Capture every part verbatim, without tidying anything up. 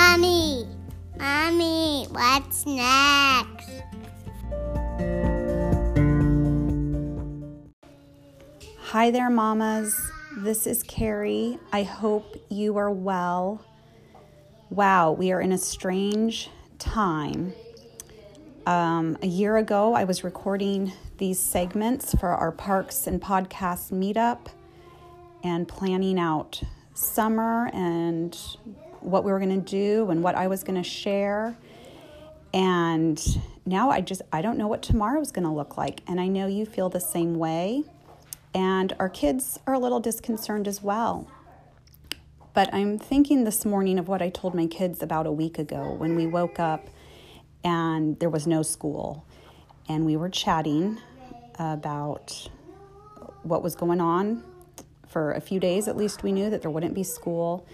Mommy, Mommy, what's next? Hi there, mamas. This is Carrie. I hope you are well. Wow, we are in a strange time. Um, a year ago, I was recording these segments for our Parks and Podcast meetup and planning out summer and what we were going to do and what I was going to share. And now I just, I don't know what tomorrow's going to look like. And I know you feel the same way. And our kids are a little disconcerted as well. But I'm thinking this morning of what I told my kids about a week ago when we woke up and there was no school. And we were chatting about what was going on. For a few days, at least, we knew that there wouldn't be school.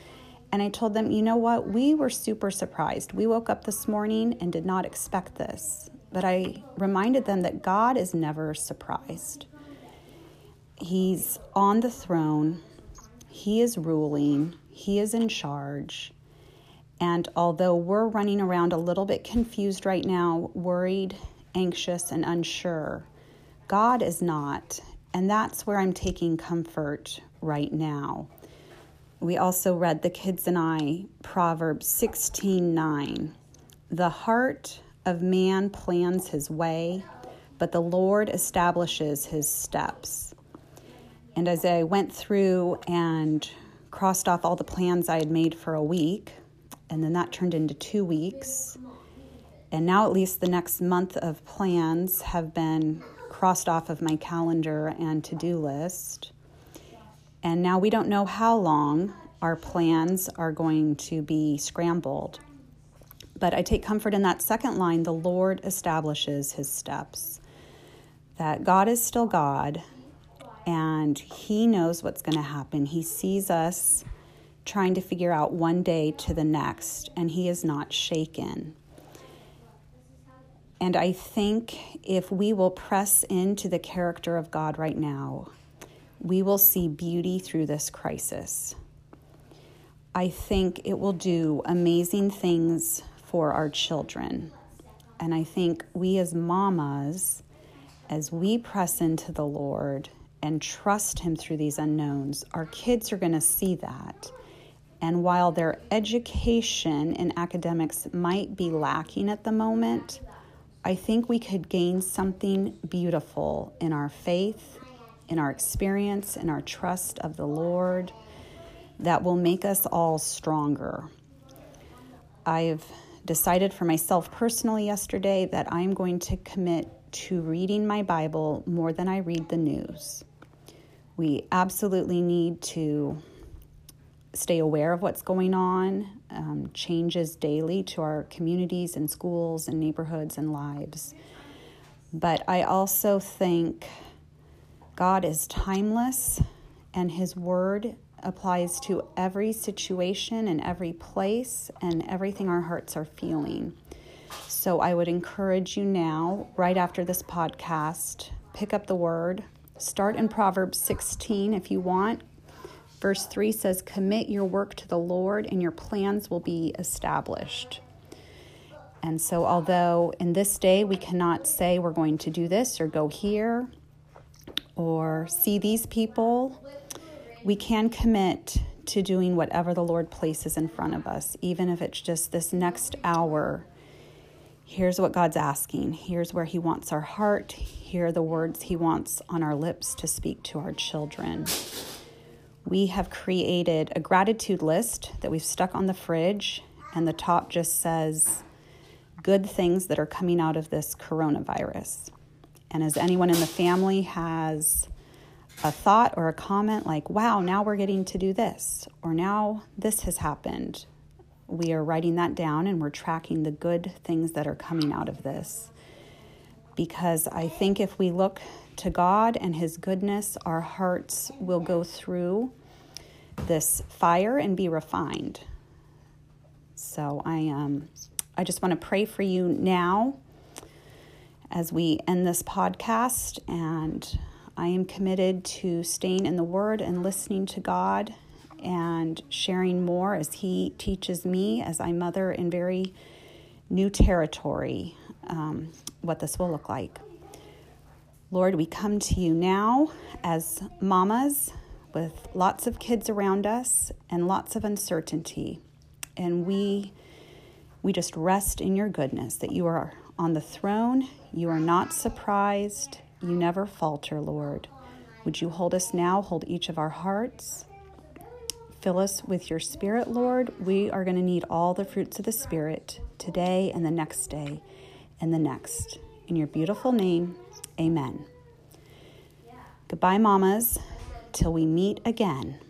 And I told them, you know what? We were super surprised. We woke up this morning and did not expect this. But I reminded them that God is never surprised. He's on the throne. He is ruling. He is in charge. And although we're running around a little bit confused right now, worried, anxious, and unsure, God is not. And that's where I'm taking comfort right now. We also read, the kids and I, Proverbs sixteen nine. The heart of man plans his way, but the Lord establishes his steps. And as I went through and crossed off all the plans I had made for a week, and then that turned into two weeks. And now at least the next month of plans have been crossed off of my calendar and to-do list. And now we don't know how long our plans are going to be scrambled. But I take comfort in that second line, the Lord establishes his steps. That God is still God, and he knows what's going to happen. He sees us trying to figure out one day to the next, and he is not shaken. And I think if we will press into the character of God right now, we will see beauty through this crisis. I think it will do amazing things for our children. And I think we as mamas, as we press into the Lord and trust him through these unknowns, our kids are going to see that. And while their education in academics might be lacking at the moment, I think we could gain something beautiful in our faith, in our experience, in our trust of the Lord that will make us all stronger. I've decided for myself personally yesterday that I'm going to commit to reading my Bible more than I read the news. We absolutely need to stay aware of what's going on, um, changes daily to our communities and schools and neighborhoods and lives. But I also think God is timeless, and his word applies to every situation and every place and everything our hearts are feeling. So I would encourage you now, right after this podcast, pick up the word. Start in Proverbs sixteen if you want. Verse three says, commit your work to the Lord and your plans will be established. And so although in this day we cannot say we're going to do this or go here or see these people, we can commit to doing whatever the Lord places in front of us, even if it's just this next hour. Here's what God's asking. Here's where he wants our heart. Here are the words he wants on our lips to speak to our children. We have created a gratitude list that we've stuck on the fridge, and the top just says good things that are coming out of this coronavirus. And as anyone in the family has a thought or a comment like, wow, now we're getting to do this, or now this has happened, we are writing that down and we're tracking the good things that are coming out of this. Because I think if we look to God and his goodness, our hearts will go through this fire and be refined. So I um, I just want to pray for you now as we end this podcast. And I am committed to staying in the Word and listening to God and sharing more as he teaches me, as I mother in very new territory, um, what this will look like. Lord, we come to you now as mamas with lots of kids around us and lots of uncertainty. And we we just rest in your goodness, that you are on the throne. You are not surprised. You never falter, Lord. Would you hold us now, hold each of our hearts. Fill us with your Spirit, Lord. We are going to need all the fruits of the Spirit today and the next day and the next. In your beautiful name, amen. Goodbye, mamas, till we meet again.